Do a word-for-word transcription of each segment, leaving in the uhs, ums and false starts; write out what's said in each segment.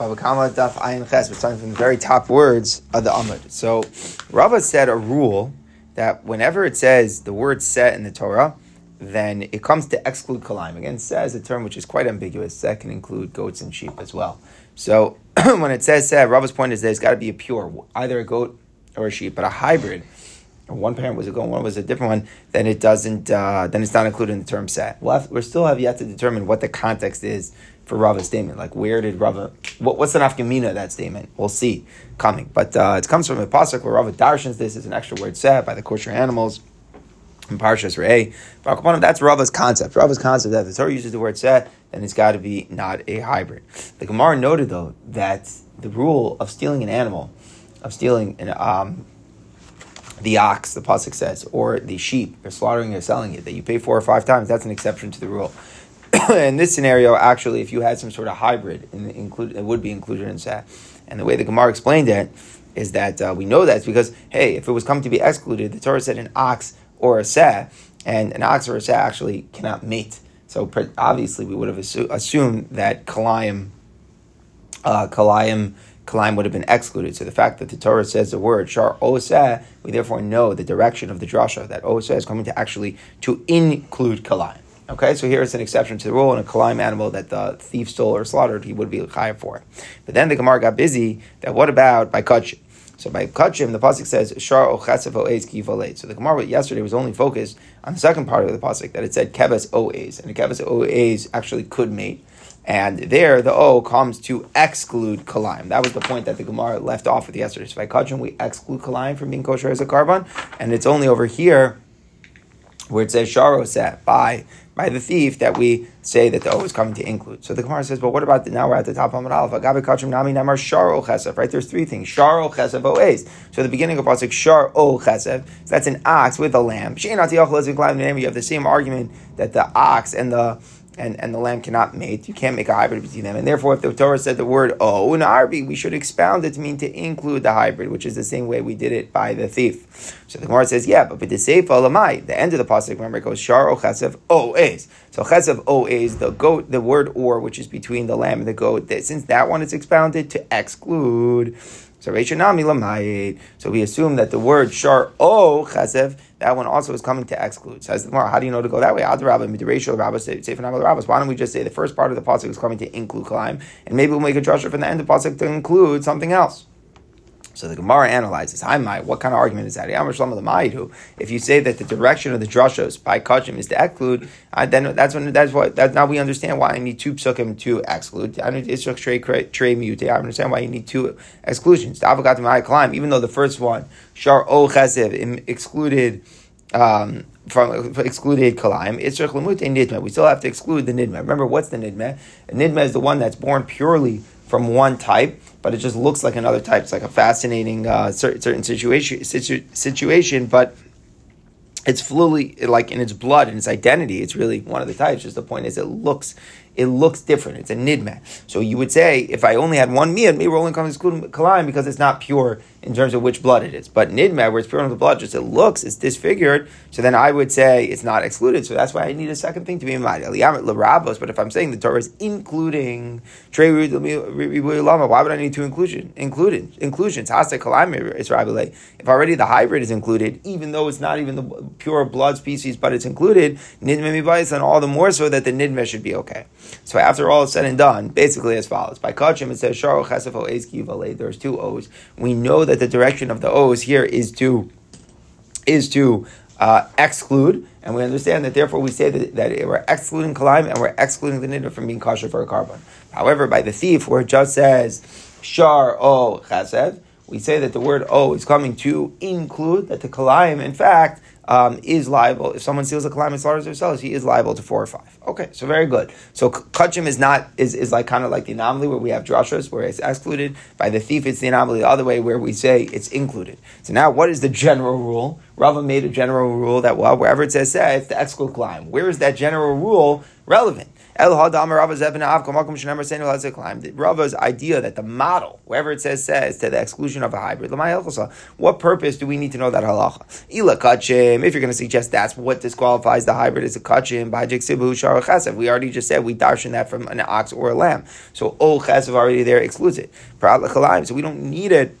We're starting from the very top words of the amud. So Rava said a rule that whenever it says the word seh in the Torah, then it comes to exclude kalaim. Again, seh is a term which is quite ambiguous. Seh can include goats and sheep as well. So when it says seh, Rava's point is there's got to be a pure, either a goat or a sheep, but a hybrid. One parent was a goat, one was a different one. Then it doesn't. Uh, then it's not included in the term seh. We'll we still have yet to determine what the context is for Rava's statement. Like, where did Rava? What, what's the nafka mina of that statement? We'll see coming. But uh, it comes from a pasuk where Rava darshans this as an extra word seh by the kosher animals. In Parshas Re'eh, that's Rava's concept. Rava's concept that the Torah uses the word seh, then it's got to be not a hybrid. The Gemara noted though that the rule of stealing an animal, of stealing an um, the ox, the pasuk says, or the sheep, or slaughtering or selling it, that you pay four or five times, that's an exception to the rule. In this scenario, actually, if you had some sort of hybrid, in the include, it would be included in seh. And the way the Gemara explained it is that uh, we know that's because, hey, if it was come to be excluded, the Torah said an ox or a seh, and an ox or a seh actually cannot mate. So obviously we would have assu- assumed that kalayim, uh, kalayim, kalayim would have been excluded. So the fact that the Torah says the word shar ose, we therefore know the direction of the drasha, that ose is coming to actually to include kalayim. Okay, so here it's an exception to the rule, and a kalayim animal that the thief stole or slaughtered, he would be chayav for. But then the Gemara got busy, that what about by kachim? So by Kachim, the pasuk says, Shar o chesef o eis ki valed. So the Gemara yesterday was only focused on the second part of the pasuk, that it said keves o eis. And the keves o eis actually could mate. And there, the o comes to exclude kalaim. That was the point that the Gemara left off with yesterday. So by Kachim, we exclude kalaim from being kosher as a carbon. And it's only over here where it says Shar o seh, by, by the thief, that we say that the o is coming to include. So the Gemara says, but what about the, now we're at the top of Amud Aleph, Agabe Kachim Nami Namar Shar O Chesef, right? There's three things, Shar O Chesef O Eis. So the beginning of Pasuk, Shar O Chesef, so that's an ox with a lamb. You have the same argument that the ox and the and, and the lamb cannot mate. You can't make a hybrid between them. And therefore, if the Torah said the word O in Arabic, we should expound it to mean to include the hybrid, which is the same way we did it by the thief. So the Gemara says, yeah, but with the seifa lamai, the end of the pasuk, remember, it goes Shar O Chesef O Eis. So chesef O Eis, the goat, the word or, which is between the lamb and the goat, that, since that one is expounded to exclude. So we assume that the word Shar O Chesef, that one also is coming to exclude. Says the Gemara, how do you know to go that way? Why don't we just say the first part of the pasuk is coming to include Kalaim, and maybe we'll make a drasha from the end of the pasuk to include something else. So the Gemara analyzes, hi, Mai, what kind of argument is that? If you say that the direction of the drashos by Kachim is to exclude, uh, then that's when that's what that now we understand why I need two psukim to exclude. I need I understand why you need two exclusions. Even though the first one, Shar O Chesef, excluded um, from excluded Kalaim, Isrog Lamut and Nidma. We still have to exclude the Nidma. Remember, what's the Nidma? A Nidma is the one that's born purely from one type, but it just looks like another type. It's like a fascinating uh, cer- certain situation, situ- situation, but it's fully like in its blood and its identity. It's really one of the types. Just the point is, it looks, it looks different. It's a nidma. So you would say, if I only had one meal, maybe we're only coming to kalayim because it's not pure in terms of which blood it is. But nidma, where it's pure in the blood, just it looks, it's disfigured. So then I would say it's not excluded. So that's why I need a second thing to be in mind. But if I'm saying the Torah is including, why would I need two inclusion, included inclusions? If already the hybrid is included, even though it's not even the pure blood species, but it's included, nidma mibayis, and all the more so that the nidma should be okay. So after all is said and done, basically as follows. By Kachim, it says, Shar O Chesef O Eis Ki Valed. There's two O's. We know that the direction of the O's here is to, is to uh, exclude, and we understand that therefore we say that, that we're excluding Kalaim and we're excluding the Nidma from being kosher for a carbon. However, by the thief, where it just says, Shar O Chesef, we say that the word O is coming to include that the Kalaim, in fact, Um, is liable. If someone steals a kalaim and slaughters or sells, he is liable to four or five. Okay, so very good. So kachim is not is, is like kind of like the anomaly where we have drashas where it's excluded. By the thief, it's the anomaly the other way where we say it's included. So now, what is the general rule? Rava made a general rule that well, wherever it says seh, it's to exclude kalaim. Where is that general rule relevant? Rava's idea that the model, wherever it says seh, is to the exclusion of a hybrid. What purpose do we need to know that halacha? Ila kachim. If you're going to suggest that's what disqualifies the hybrid as a kachim, by jiksibu shar chesef. We already just said we darshan that from an ox or a lamb. So o chesef already there excludes it. So we don't need it.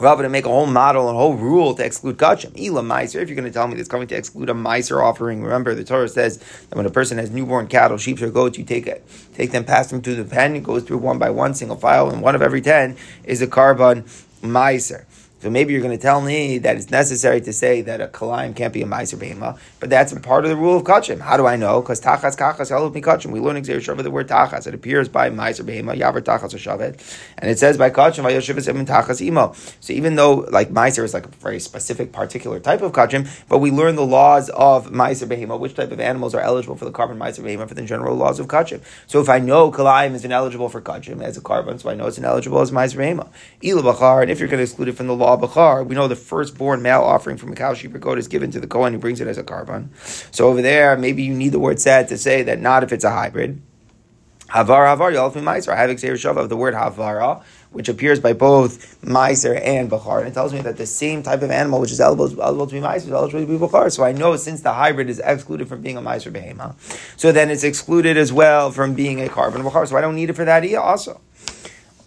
Rather to make a whole model and whole rule to exclude kachim. Ila miser, if you're going to tell me that's coming to exclude a miser offering, remember the Torah says that when a person has newborn cattle, sheep or goats, you take it, take them, pass them through the pen, it goes through one by one, single file, and one of every ten is a carbon miser. So maybe you're going to tell me that it's necessary to say that a kalaim can't be a miser behema, but that's a part of the rule of kachim. How do I know? Because tachas kachas helov mi kachim. We learn exer shava the word tachas. It appears by miser behema yaver tachas shavet, and it says by kachim vayoshivis emin tachas imo. So even though like miser is like a very specific particular type of kachim, but we learn the laws of miser behema, which type of animals are eligible for the carbon miser behema for the general laws of kachim. So if I know kalaim is ineligible for kachim as a carbon, so I know it's ineligible as miser behema. Ila bachar, and if you're going to exclude it from the law bachar, we know the firstborn male offering from a cow, sheep, or goat is given to the Kohen who brings it as a karban. So over there, maybe you need the word seh to say that not if it's a hybrid. Havara, havar, yalef meiser. I have exer shava of the word havara, which appears by both meiser and bachar. And it tells me that the same type of animal, which is eligible to be meiser, is eligible to be bachar. So I know since the hybrid is excluded from being a meiser behema, so then it's excluded as well from being a karban bachar. So I don't need it for that either also.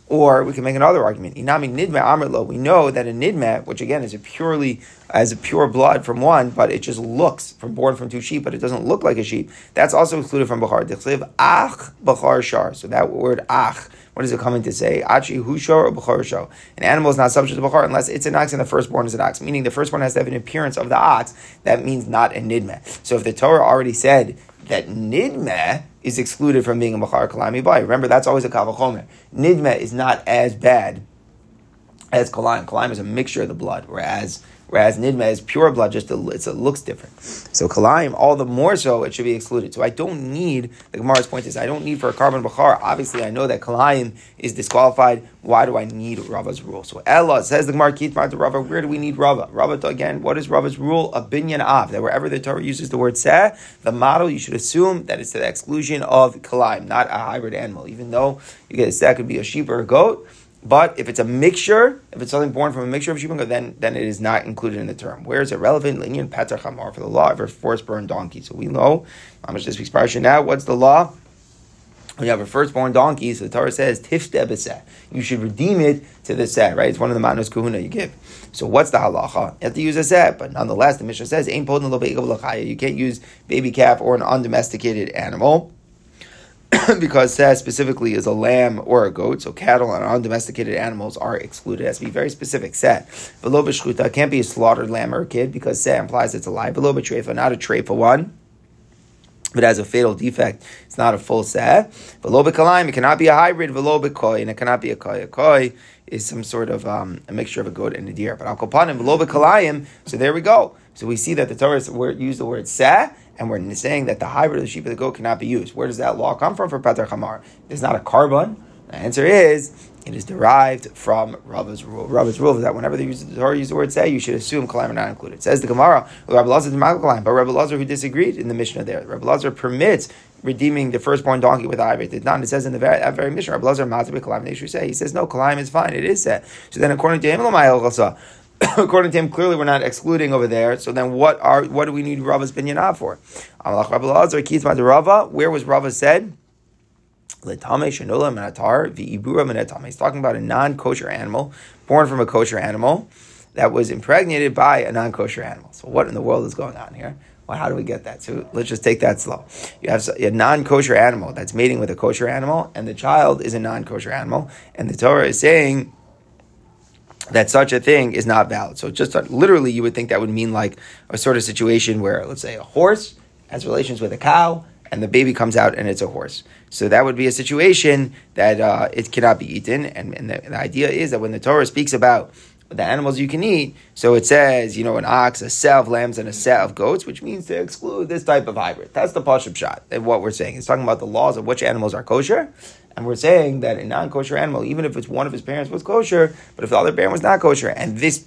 Or we can make another argument. Inami nidma amrlo. We know that a nidma, which again is a purely as a pure blood from one, but it just looks from born from two sheep, but it doesn't look like a sheep. That's also excluded from bachar. Dichsev ach bachar shar. So that word ach, what is it coming to say? Achi hushar or bachar shar. An animal is not subject to bachar unless it's an ox and the firstborn is an ox. Meaning the firstborn has to have an appearance of the ox. That means not a nidma. So if the Torah already said that nidma is excluded from being a bachar kalami bai. Remember, that's always a kavachomer. Nidma is not as bad as kalaim. Kalaim is a mixture of the blood, whereas whereas nidma is pure blood, just a, it's, it looks different. So kalaim, all the more so, it should be excluded. So I don't need, the Gemara's point is, I don't need for a carbon bachar. Obviously, I know that kalaim is disqualified. Why do I need Rava's rule? So Ella says the Gemara kitmar to Rava. Where do we need Rava? Rava, again, what is Rava's rule? A binyan av, that wherever the Torah uses the word seh, the model, you should assume that it's to the exclusion of kalaim, not a hybrid animal. Even though you get a seh, could be a sheep or a goat, but if it's a mixture, if it's something born from a mixture of sheep and goat, then, then it is not included in the term. Where is it relevant? Linyan petar chamor, for the law of a firstborn donkey. So we know, Mamash this week's parasha now, what's the law? We have a firstborn donkey, so the Torah says, tifte b'seh. You should redeem it to the seh, right? It's one of the manos kahuna you give. So what's the halacha? You have to use a seh, but nonetheless, the Mishnah says, ein poten lo be'egav l'chaya. You can't use baby calf or an undomesticated animal. Because seh specifically is a lamb or a goat, so cattle and undomesticated animals are excluded. It has to be very specific. Seh. Velobetkelaim can't be a slaughtered lamb or a kid because seh implies it's alive. Velobetkelaim, not a treifa one. But as a fatal defect, it's not a full seh. Velobetkelaim, it cannot be a hybrid. Velobetkelaim koi, and it cannot be a koi. A koi is some sort of um, a mixture of a goat and a deer. But al kol panim, velobetkelaim, so there we go. So we see that the Torah used the word seh, and we're saying that the hybrid of the sheep and the goat cannot be used. Where does that law come from for petar chamor? It's not a carbon. The answer is, it is derived from Rava's rule. Rava's rule is that whenever they use the Torah use the word say, you should assume kalaim are not included. It says the Gemara, Rabbi Elazar, but Rabbi Elazar who disagreed in the Mishnah there. Rabbi Elazar permits redeeming the firstborn donkey with a hybrid. Did not. It says in the very, very Mishnah, Rabbi Elazar matzav kalaim. They should say. He says no, kalaim is fine. It is said. So then, according to him, according to him, clearly we're not excluding over there. So then, what are what do we need Rava's binyan av for? Amalach Rabbi Elazar kitma de Rava. Where was Rava said? He's talking about a non-kosher animal, born from a kosher animal, that was impregnated by a non-kosher animal. So what in the world is going on here? Well, how do we get that? So let's just take that slow. You have a non-kosher animal that's mating with a kosher animal, and the child is a non-kosher animal, and the Torah is saying that such a thing is not valid. So just literally, you would think that would mean like a sort of situation where, let's say, a horse has relations with a cow, and the baby comes out and it's a horse. So that would be a situation that uh, it cannot be eaten. And, and the, the idea is that when the Torah speaks about the animals you can eat, so it says, you know, an ox, a seh of lambs, and a seh of goats, which means to exclude this type of hybrid. That's the pashut shot of what we're saying. It's talking about the laws of which animals are kosher. And we're saying that a non-kosher animal, even if it's one of his parents was kosher, but if the other parent was not kosher, and this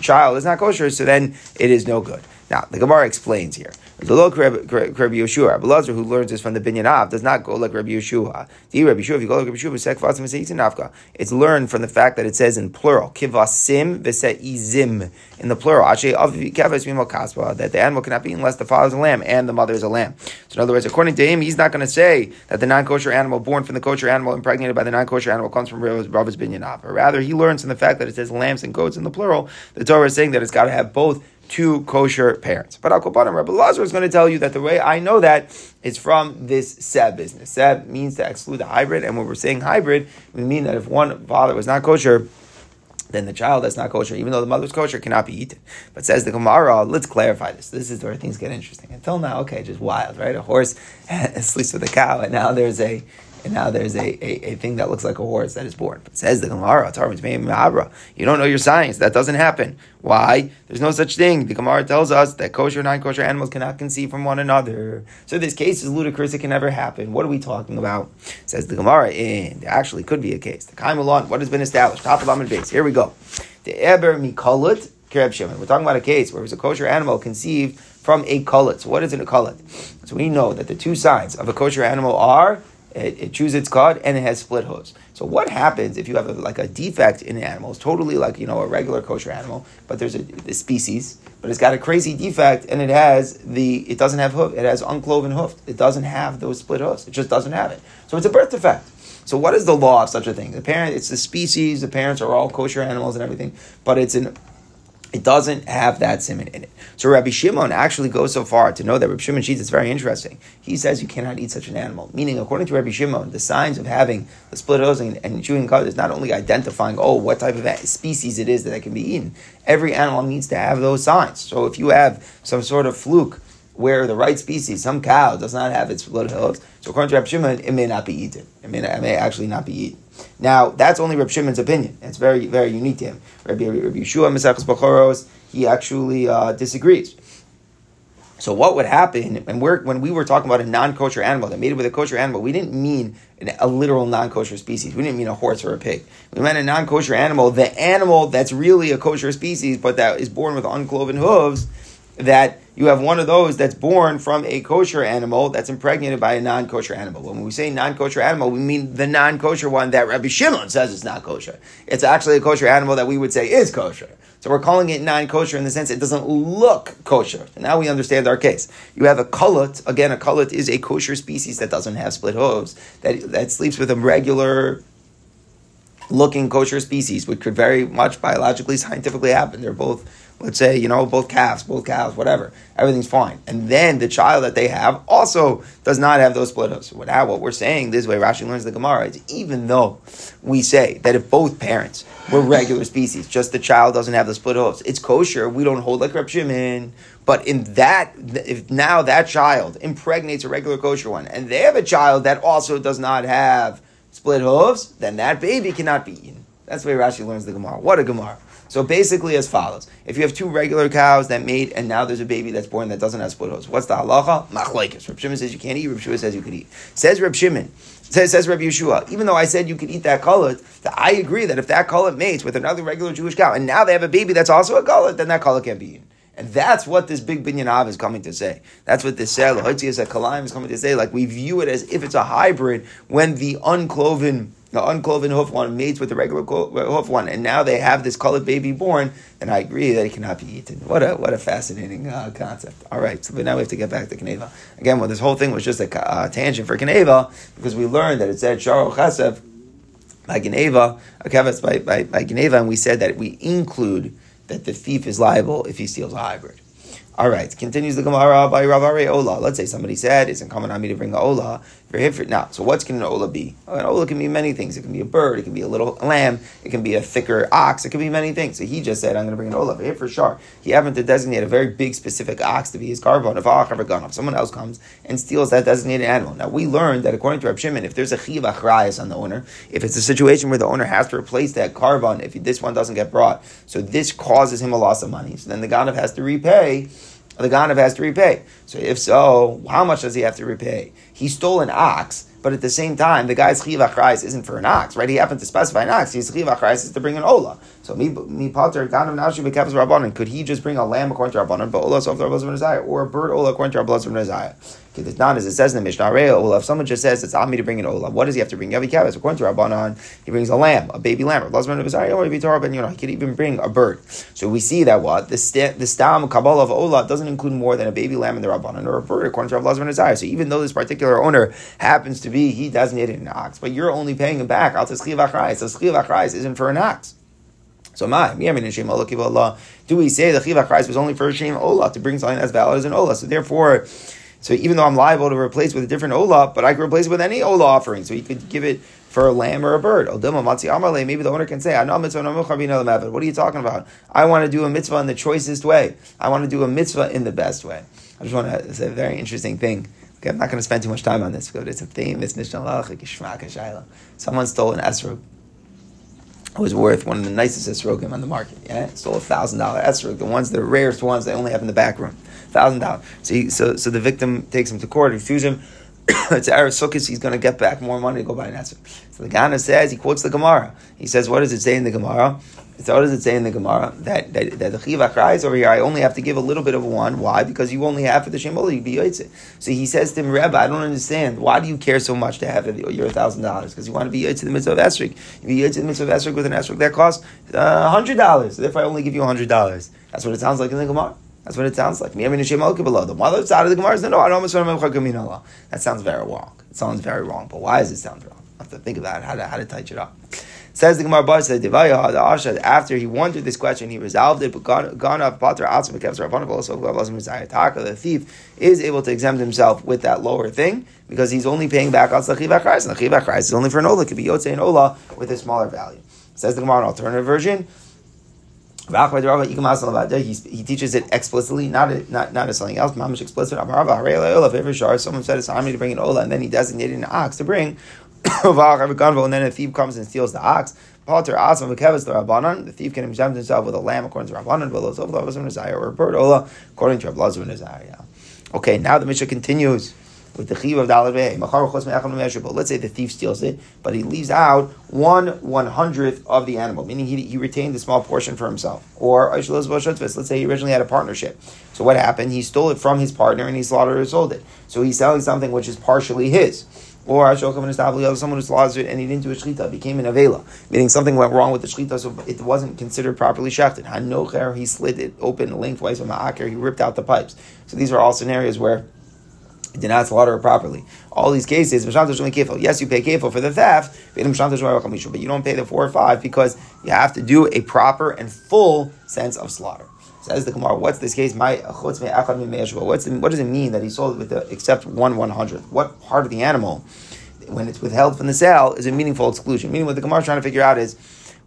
child is not kosher, so then it is no good. Now, the Gemara explains here. The low Rabbi Yeshua, Rabbi Elazar, who learns this from the binyan av, does not go like Rabbi Yeshua. The Rabbi Yeshua, if you go like Rabbi Yeshua, it's learned from the fact that it says in plural, kivasim v'se'izim, in the plural, that the animal cannot be unless the father is a lamb and the mother is a lamb. So in other words, according to him, he's not going to say that the non-kosher animal born from the kosher animal impregnated by the non-kosher animal comes from Rabbi's binyan av. Or rather, he learns from the fact that it says lambs and goats in the plural, the Torah is saying that it's got to have both two kosher parents. But Rabbi Elazar is going to tell you that the way I know that is from this seh business. Seh means to exclude the hybrid, and when we're saying hybrid, we mean that if one father was not kosher, then the child that's not kosher, even though the mother's kosher, cannot be eaten. But says the Gemara, let's clarify this. This is where things get interesting. Until now, okay, just wild, right? A horse sleeps with a cow, and now there's a And now there's a, a, a thing that looks like a horse that is born. But it says the Gemara, you don't know your science. That doesn't happen. Why? There's no such thing. The Gemara tells us that kosher and non-kosher animals cannot conceive from one another. So this case is ludicrous. It can never happen. What are we talking about? It says the Gemara, and there actually could be a case. The Kalaim alone, what has been established? Top of amud base. Here we go. The Eber Mikolut, Reb Shimon. We're talking about a case where it was a kosher animal conceived from a kolut. So what is an a kolut? So we know that the two signs of a kosher animal are It, it chews its cud, and it has split hooves. So what happens if you have a, like a defect in an animal? It's totally like, you know, a regular kosher animal, but there's a, a species, but it's got a crazy defect, and it has the, it doesn't have hoof, it has uncloven hoof. It doesn't have those split hooves. It just doesn't have it. So it's a birth defect. So what is the law of such a thing? The parent, it's the species, the parents are all kosher animals and everything, but it's an It doesn't have that siman in it. So Rabbi Shimon actually goes so far to know that Rabbi Shimon sheets, it's very interesting. He says you cannot eat such an animal. Meaning, according to Rabbi Shimon, the signs of having the split hooves and, and chewing cud is not only identifying, oh, what type of species it is that it can be eaten. Every animal needs to have those signs. So if you have some sort of fluke where the right species, some cow, does not have its split hooves, so according to Rabbi Shimon, it may not be eaten. It may, not, it may actually not be eaten. Now, that's only Reb Shimon's opinion. It's very, very unique to him. Rabbi, Rabbi Yeshua, Mesachos Bachoros, he actually uh, disagrees. So what would happen, and we're, when we were talking about a non-kosher animal that made it with a kosher animal, we didn't mean an, a literal non-kosher species. We didn't mean a horse or a pig. We meant a non-kosher animal, the animal that's really a kosher species, but that is born with uncloven hooves, that you have one of those that's born from a kosher animal that's impregnated by a non-kosher animal. When we say non-kosher animal, we mean the non-kosher one that Rabbi Shimon says is not kosher. It's actually a kosher animal that we would say is kosher. So we're calling it non-kosher in the sense it doesn't look kosher. So now we understand our case. You have a kolut. Again, a kolut is a kosher species that doesn't have split hooves, that, that sleeps with a regular looking kosher species, which could very much biologically, scientifically happen. They're both, let's say, you know, both calves, both cows, whatever. Everything's fine. And then the child that they have also does not have those split hooves. What, what we're saying this way, Rashi learns the Gemara, is even though we say that if both parents were regular species, just the child doesn't have the split hooves, it's kosher. We don't hold like Reb Shimon. But in that, if now that child impregnates a regular kosher one, and they have a child that also does not have split hooves, then that baby cannot be eaten. That's the way Rashi learns the Gemara. What a Gemara. So basically as follows. If you have two regular cows that mate and now there's a baby that's born that doesn't have split hooves, what's the halacha? Machlokes. Reb Shimon says you can't eat. Reb Shimon says you could eat. Says Reb Shimon. Says, says Reb Yeshua. Even though I said you could eat that kolut, I agree that if that kolut mates with another regular Jewish cow and now they have a baby that's also a kolut, then that kolut can't be eaten. And that's what this big binyan av is coming to say. That's what this seh lohitzias kalaim is coming to say. Like we view it as if it's a hybrid when the uncloven The uncloven hoof one mates with the regular hoof one, and now they have this colored baby born, and I agree that it cannot be eaten. What a what a fascinating uh, concept. All right, so but now we have to get back to kineva. Again, well, this whole thing was just a uh, tangent for kineva, because we learned that it said sharo chesef by kineva, a keves by, by, by kineva, and we said that we include that the thief is liable if he steals a hybrid. All right, continues the Gemara by Rav Ola. Let's say somebody said, it's incumbent on me to bring an Ola for Hifrit. Now, so what can an Ola be? An Ola can be many things. It can be a bird. It can be a little lamb. It can be a thicker ox. It can be many things. So he just said, I'm going to bring an Ola for Hifrit Shar. He happened to designate a very big specific ox to be his carbon. If ach ever gone off, someone else comes and steals that designated animal. Now, we learned that according to Reb Shimon, if there's a chiva achrayas on the owner, if it's a situation where the owner has to replace that carbon, if this one doesn't get brought, so this causes him a loss of money. So then the ganav has to repay. The ganav has to repay. So if so, how much does he have to repay? He stole an ox But at the same time, the guy's chiva chrais isn't for an ox, right? He happened to specify an ox. His chiva chrais is to bring an ola. So mi mi pater ganav nashu bekavas Rabbanon. Could he just bring a lamb according to Rabbanon, but ola sof Rabbanon Nazaya, or a bird ola according to Rabbanon Nazaya? Okay, it's not as it says in the Mishnah. Ola. If someone just says it's on me to bring an ola, what does he have to bring? Yavi kavas. According to Rabbanon, he brings a lamb, a baby lamb. Rabbanon Nazaya, or vitar ben Yonah. He could even bring a bird. So we see that what the st- the stam kabbalah of ola doesn't include more than a baby lamb in the Rabbanon or a bird according to Rabbanon Nazaya. So even though this particular owner happens to be, he designated an ox, but you're only paying him back out to Chiva Chrais. So Chiva Chrais isn't for an ox. So my, do we say the Chiva Chrais was only for a Shem Ola to bring something as valid as an Ola? So therefore, so even though I'm liable to replace with a different Ola, but I could replace it with any Ola offering. So you could give it for a lamb or a bird. Maybe the owner can say, what are you talking about? I want to do a mitzvah in the choicest way. I want to do a mitzvah in the best way. I just want to, it's a very interesting thing. Okay, I'm not going to spend too much time on this, but it's a famous Mishnah. Someone stole an esrog. It was worth one of the nicest esrogim on the market. Yeah, stole a thousand dollar esrog, the ones, the rarest ones, they only have in the back room. Thousand dollars. So, he, so, so the victim takes him to court. He sues him. It's Erev Sukkos. He's going to get back more money to go buy an esrog. So the Ganav says, he quotes the Gemara. He says, "What does it say in the Gemara?" So what does it say in the Gemara? That, that, that the chiva chrais over here, I only have to give a little bit of one. Why? Because you only have for the Shem Ola, you'd be Yotzeh. So he says to him, Rebbe, I don't understand. Why do you care so much to have your one thousand dollars? Because you want to be Yotzeh the mitzvah of Esrog. You be Yotzeh the mitzvah of Esrog with an Esrog that costs uh, one hundred dollars. So therefore I only give you one hundred dollars. That's what it sounds like in the Gemara. That's what it sounds like. The mother side of the Gemara is, no, no, I don't mitzvah. That sounds very wrong. It sounds very wrong. But why does it sound wrong? I have to think about it, how to, how to tighten it up. Says the Gemara, after he wondered this question, he resolved it. But the thief is able to exempt himself with that lower thing because he's only paying back out the chiva chrais. And the chiva chrais is only for an ola. It could be yotzei and ola with a smaller value. Says the Gemara, an alternative version. He, he teaches it explicitly, not a, not not as something else. Mamish explicit. Someone said it's on me to bring an ola, and then he designated an ox to bring. And then a thief comes and steals the ox. The thief can exempt himself with a lamb according to Rabbanon, or a bird ola according to Rabbanon. Okay, now the Mishnah continues with the chiv of Daled Vei. Let's say the thief steals it, but he leaves out one one hundredth of the animal, meaning he, he retained a small portion for himself. Or let's say he originally had a partnership. So what happened? He stole it from his partner and he slaughtered or sold it. So he's selling something which is partially his. Or someone who slaughters it and he didn't do a shechita, became an avela, meaning something went wrong with the shechita, so it wasn't considered properly shechted. Hanocher, he slid it open lengthwise from Ma'aker, he ripped out the pipes. So these are all scenarios where he did not slaughter it properly. All these cases, yes, you pay kefil for the theft, but you don't pay the four or five because you have to do a proper and full sense of slaughter. Says the Gemara, what's this case? What's the, what does it mean that he sold it with the, except one one hundredth? What part of the animal, when it's withheld from the sale, is a meaningful exclusion? Meaning what the Gemara is trying to figure out is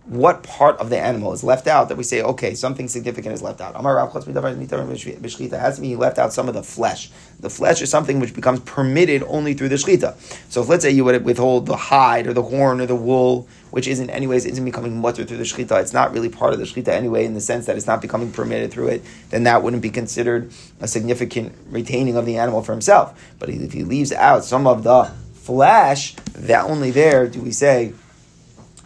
what part of the animal is left out that we say, okay, something significant is left out. It has to be left out some of the flesh. The flesh is something which becomes permitted only through the shechita. So if let's say you would withhold the hide or the horn or the wool, which isn't anyways, isn't becoming mutter through the shechita, it's not really part of the shechita anyway in the sense that it's not becoming permitted through it, then that wouldn't be considered a significant retaining of the animal for himself. But if he leaves out some of the flesh, that only there do we say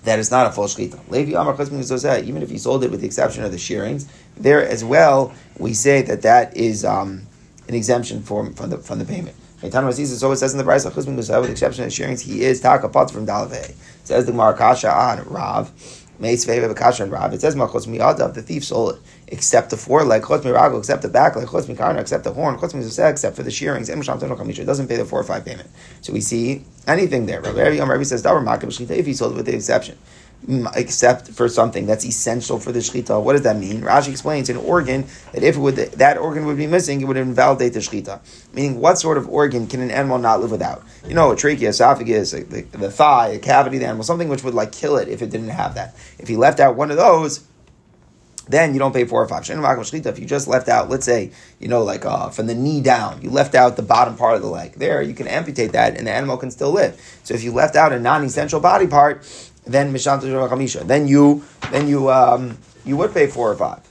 that is not a full shechita. Even if he sold it with the exception of the shearings, there as well, we say that that is um, an exemption from, from, the, from the payment. So it says in the price, with the exception of the shearings, he is takapat from Dalaveh. Says the Gemara, Kasha on Rav. It says, the thief sold it, except the foreleg, except the back leg, except the horn, except for the shearings. It doesn't pay the four or five payment. So we see anything there. Rabbi says, if he sold it with the exception, except for something that's essential for the shechita. What does that mean? Rashi explains an organ that if it would, that organ would be missing, it would invalidate the shechita. Meaning, what sort of organ can an animal not live without? You know, a trachea, esophagus, a, the, the thigh, a cavity of the animal, something which would like kill it if it didn't have that. If he left out one of those, then you don't pay four or five. If you just left out, let's say, you know, like uh, from the knee down, you left out the bottom part of the leg. There, you can amputate that and the animal can still live. So if you left out a non-essential body part, then then you then you um, you would pay four or five.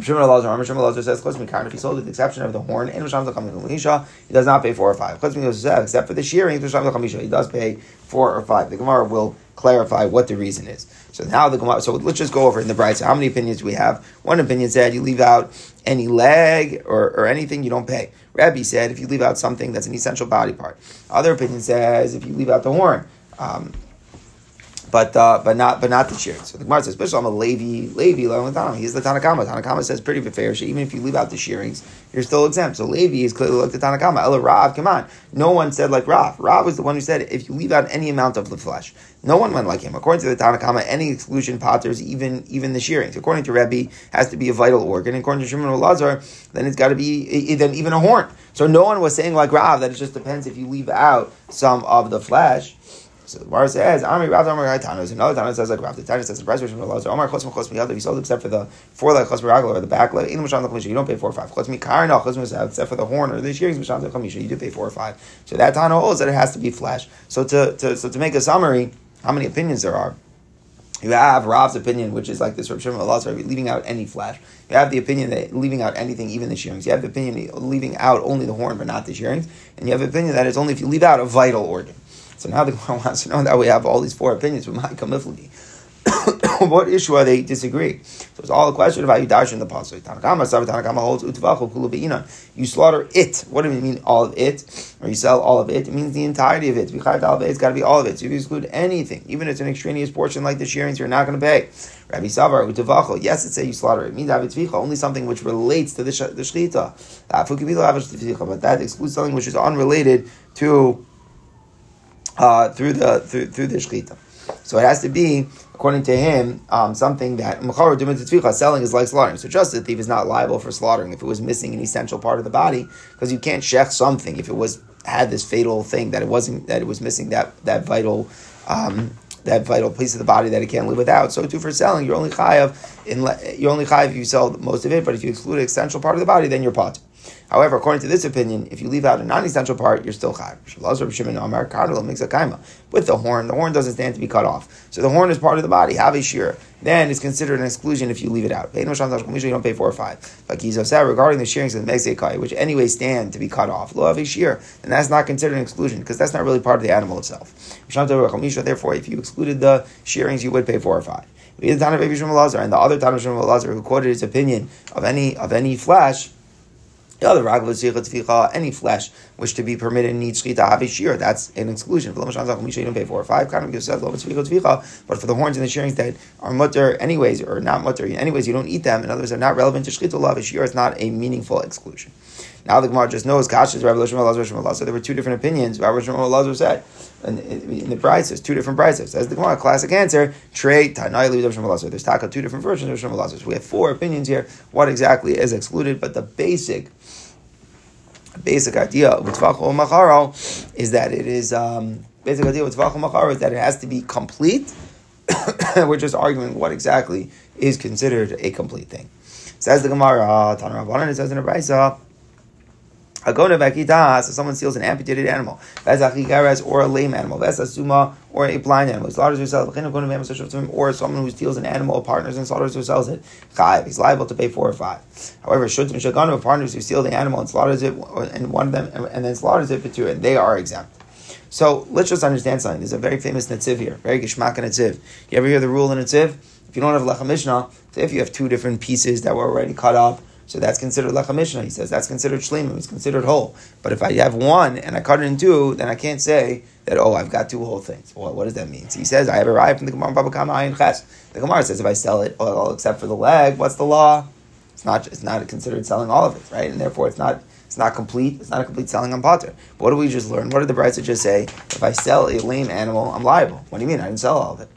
Shimon Elazar, Shimon Elazar says, "Chutz mikarn, if he sold with the exception of the horn, and l'sham l'chamim l'chamisha, he does not pay four or five. Chutz mikarn, except for the shearing, l'sham l'chamisha, he does pay four or five." The Gemara will clarify what the reason is. So now the Gemara. So let's just go over it in the Bride. So how many opinions do we have? One opinion said you leave out any leg or, or anything, you don't pay. Rabbi said if you leave out something that's an essential body part. Other opinion says if you leave out the horn. Um, But uh, but not but not the shearing. So the Gemara says, "Bishlam a Levi Levi Lamatana." He's the Tanakama. Tanakama says pretty fair. Even if you leave out the shearings, you're still exempt. So Levi is clearly like the Tanakama. Ella Rav, come on. No one said like Rav. Rav was the one who said if you leave out any amount of the flesh, no one went like him. According to the Tanakama, any exclusion potters even even the shearings. According to Rebbe, has to be a vital organ. According to Shimon Elazar, then it's got to be then even a horn. So no one was saying like Rav that it just depends if you leave out some of the flesh. So the Gemara says, "Ami Rav Amar Tanos." Another Tana says like Rav. The Tana says the price version of Elazar. Amar Chosm Chosmi Yadav. He sold except for the foreleg Chosmi Ragla or the back leg. In the Mishnah Chamisha, you don't pay four or five. Chosmi Karna Chosmi except for the horn or the shearings Mishnah Chamisha, you do pay four or five. So that Tana holds that it has to be flesh. So to, to so to make a summary, how many opinions there are? You have Rav's opinion, which is like this Reb Shimon Elazar, leaving out any flesh. You have the opinion that leaving out anything, even the shearings. You have the opinion leaving out only the horn, but not the shearings. And you have the opinion that it's only if you leave out a vital organ. So now the Gemara wants to know that we have all these four opinions with my kamifligi. What issue are they disagree? So it's all a question of how you dash in the pasuk. Tanakama, Saba Tanakama holds utavachu kulu beinon. You slaughter it. What do you mean all of it? Or you sell all of it? It means the entirety of it. It's got to be all of it. So if you exclude anything, even if it's an extraneous portion like the shearings, you're not going to pay. Rabbi Savar utavachu. Yes, it says you slaughter it. It means avitvicha, only something which relates to the shechita. But that excludes something which is unrelated to. Uh, through the through, through the shechita, so it has to be according to him um, something that selling is like slaughtering. So just the thief is not liable for slaughtering if it was missing an essential part of the body, because you can't shech something if it was had this fatal thing that it wasn't that it was missing that that vital um, that vital piece of the body that it can't live without. So too for selling, you're only chayav in you're only chayav if you sell most of it, but if you exclude an essential part of the body, then you're potter. However, according to this opinion, if you leave out a non-essential part, you're still chayav. With the horn, the horn doesn't stand to be cut off. So the horn is part of the body. Have a shear. Then it's considered an exclusion if you leave it out. You don't pay four or five. Like Yiso said, regarding the shearings of the mezekei, which anyway stand to be cut off, lo have a shear, and that's not considered an exclusion because that's not really part of the animal itself. Therefore, if you excluded the shearings, you would pay four or five. And the other Tana of Shimon Elazar who quoted his opinion of any of any flesh. The other ragla any flesh which to be permitted needs shechita have a shear. That's an exclusion. You don't pay four or five. But for the horns and the shearings that are mutter anyways or not mutter anyways, you don't eat them. In other words, they're not relevant to shechita have a shear. It's not a meaningful exclusion. Now the Gemara just knows Kasha's Rabbi Shimon Elazar. So there were two different opinions. Rabbi Shimon Elazar said, and in the brises, two different brises. As the Gemara, classic answer, Trei Tanai Rabbi Shimon Elazar. There's taka two different versions of Shimon Elazar. So we have four opinions here. What exactly is excluded? But the basic, basic idea of Tzvachu Macharo is that it is um, basic idea of Tzvachu Macharo is that it has to be complete. We're just arguing what exactly is considered a complete thing. Says the Gemara, Tana Rabbanon. It says in the brisa. So someone steals an amputated animal, or a lame animal, or a blind animal, slaughters herself, or someone who steals an animal, partners and slaughters or sells it, he's liable to pay four or five. However, partners who steal the animal and slaughters it, and one of them, and then slaughters it for two, and they are exempt. So let's just understand something. There's a very famous netziv here, very geshmak netziv. You ever hear the rule in netziv? If you don't have lecha mishnah, if you have two different pieces that were already cut up. So that's considered lecha mishnah. He says that's considered shleimim. It's considered whole. But if I have one and I cut it in two, then I can't say that, oh, I've got two whole things. Well, what does that mean? So he says, I have a raya from the Gemara Baba Kama Ayin Ches. The Gemara says if I sell it all except for the leg, what's the law? It's not. It's not considered selling all of it, right? And therefore, it's not. It's not complete. It's not a complete selling on potter. But what do we just learn? What did the brisa just say? If I sell a lame animal, I'm liable. What do you mean? I didn't sell all of it.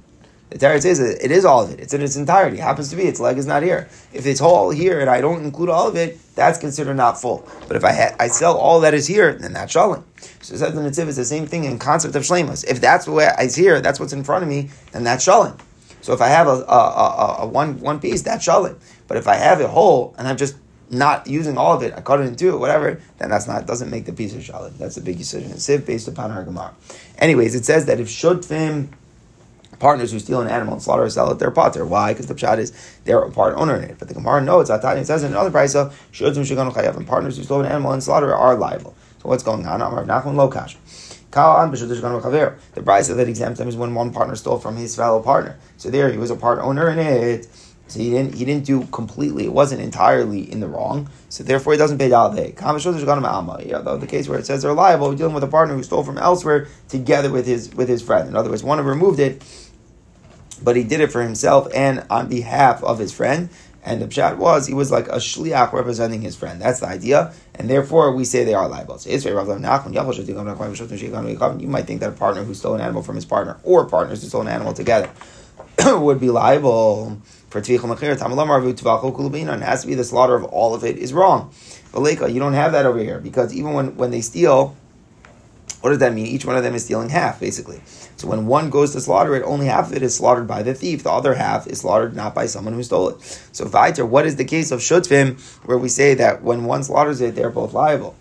The Teretz is, it is all of it. It's in its entirety. It happens to be, its leg is not here. If it's whole here and I don't include all of it, that's considered not full. But if I ha- I sell all that is here, then that's shalim. So it says in the Netziv, it's the same thing in concept of shleimas. If that's what is here, that's what's in front of me, then that's shalim. So if I have a, a, a, a one one piece, that's shalim. But if I have it whole and I'm just not using all of it, I cut it in two, whatever, then that's not, doesn't make the piece of shalim. That's the big decision in Netziv based upon our Gemara. Anyways, it says that if shotfim partners who steal an animal and slaughter or sell it, they're potter. Why? Because the pshat is they're a part owner in it. But the Gemara knows, it says in another brisa, shodzim shiganu chayav, and partners who stole an animal and slaughter are liable. So what's going on? Amar Nachman lo kasher. The brisa that exempts them is when one partner stole from his fellow partner. So there, he was a part owner in it. So he didn't he didn't do completely, it wasn't entirely in the wrong. So therefore, he doesn't pay dalvei. Though the case where it says they're liable, we're dealing with a partner who stole from elsewhere together with his with his friend. In other words, one of them removed it, but he did it for himself and on behalf of his friend. And the pshat was, he was like a shliach representing his friend. That's the idea. And therefore, we say they are liable. So you might think that a partner who stole an animal from his partner or partners who stole an animal together would be liable for tvicha mechir. Tamalamar vu tvachu kulubina, and it has to be the slaughter of all of it is wrong. Valeka, you don't have that over here, because even when, when they steal, what does that mean? Each one of them is stealing half, basically. So when one goes to slaughter it, only half of it is slaughtered by the thief. The other half is slaughtered not by someone who stole it. So Vaiter, what is the case of Shutvim, where we say that when one slaughters it, they're both liable?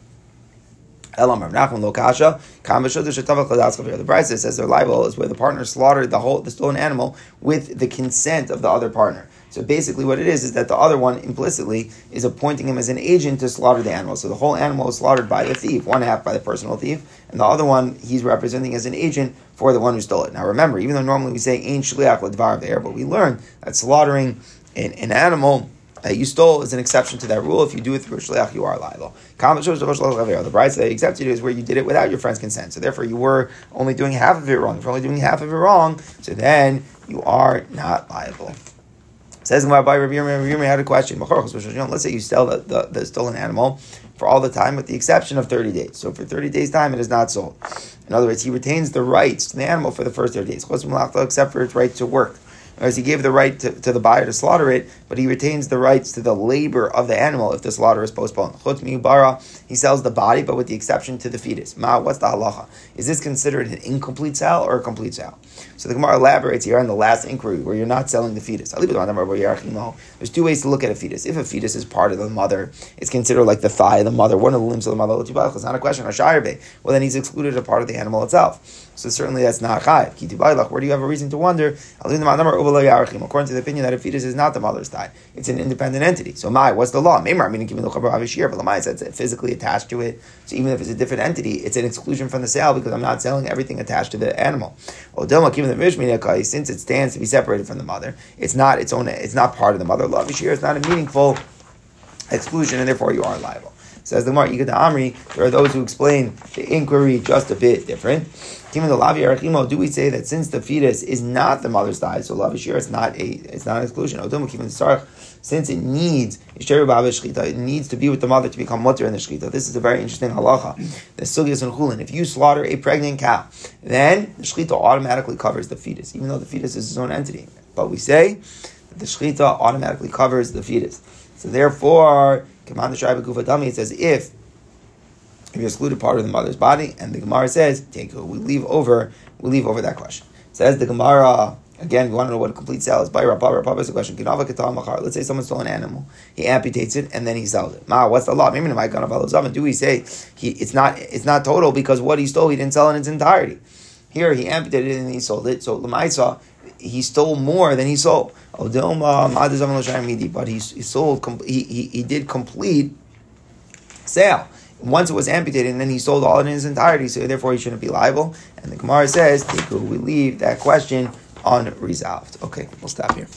Elam Rav Nachman lo kasha. The brisa says they're liable is where the partner slaughtered the whole the stolen animal with the consent of the other partner. So basically, what it is is that the other one implicitly is appointing him as an agent to slaughter the animal. So the whole animal is slaughtered by the thief, one half by the personal thief, and the other one he's representing as an agent for the one who stole it. Now remember, even though normally we say ain shliach l'dvar there, but we learn that slaughtering an, an animal that you stole is an exception to that rule. If you do it through a shliach, you are liable. The bride that accepted it is where you did it without your friend's consent. So therefore, you were only doing half of it wrong. If you're only doing half of it wrong, so then you are not liable. Says Gemara, Rabbi Yirmiyah had a question. Let's say you sell the, the, the stolen animal for all the time with the exception of thirty days. So for thirty days' time, it is not sold. In other words, he retains the rights to the animal for the first thirty days, except for its right to work. Whereas he gave the right to, to the buyer to slaughter it, but he retains the rights to the labor of the animal if the slaughter is postponed. Chutz mi'ubara, he sells the body, but with the exception to the fetus. Ma, what's the halacha? Is this considered an incomplete sale or a complete sale? So the Gemara elaborates here on the last inquiry, where you're not selling the fetus. There's two ways to look at a fetus. If a fetus is part of the mother, it's considered like the thigh of the mother, one of the limbs of the mother. It's not a question. Well, then he's excluded a part of the animal itself. So certainly that's not chayiv. Where do you have a reason to wonder? According to the opinion that a fetus is not the mother's thigh, it's an independent entity. So my, what's the law? Meimar, meaning given the chabar avishir, but lamai says it's physically attached to it. So even if it's a different entity, it's an exclusion from the sale because I'm not selling everything attached to the animal. Odilma, given the mishminekai, since it stands to be separated from the mother, it's not its own. It's not part of the mother. Avishir is not a meaningful exclusion, and therefore you are liable. Says the Mar Igad Amri, there are those who explain the inquiry just a bit different. Do we say that since the fetus is not the mother's thigh, so lavishir, it's not a, it's not an exclusion? Since it needs it needs to be with the mother to become mutter in the shechita. This is a very interesting halacha. The sugyas and chulin. If you slaughter a pregnant cow, then the shechita automatically covers the fetus, even though the fetus is its own entity. But we say that the shechita automatically covers the fetus. So therefore, it says if if you excluded part of the mother's body, and the Gemara says take we leave over we leave over that question. It says the Gemara again. We want to know what a complete sale is. By Rav, Rav has a question. Let's say someone stole an animal, he amputates it, and then he sells it. Ma, what's the law? Maybe my ganav do we say he it's not it's not total because what he stole he didn't sell in its entirety. Here he amputated it and he sold it. So l'maisa he stole more than he sold. But he, he sold. He, he he did complete sale. Once it was amputated, and then he sold all in its entirety. So therefore, he shouldn't be liable. And the Gemara says, "We leave that question unresolved." Okay, we'll stop here.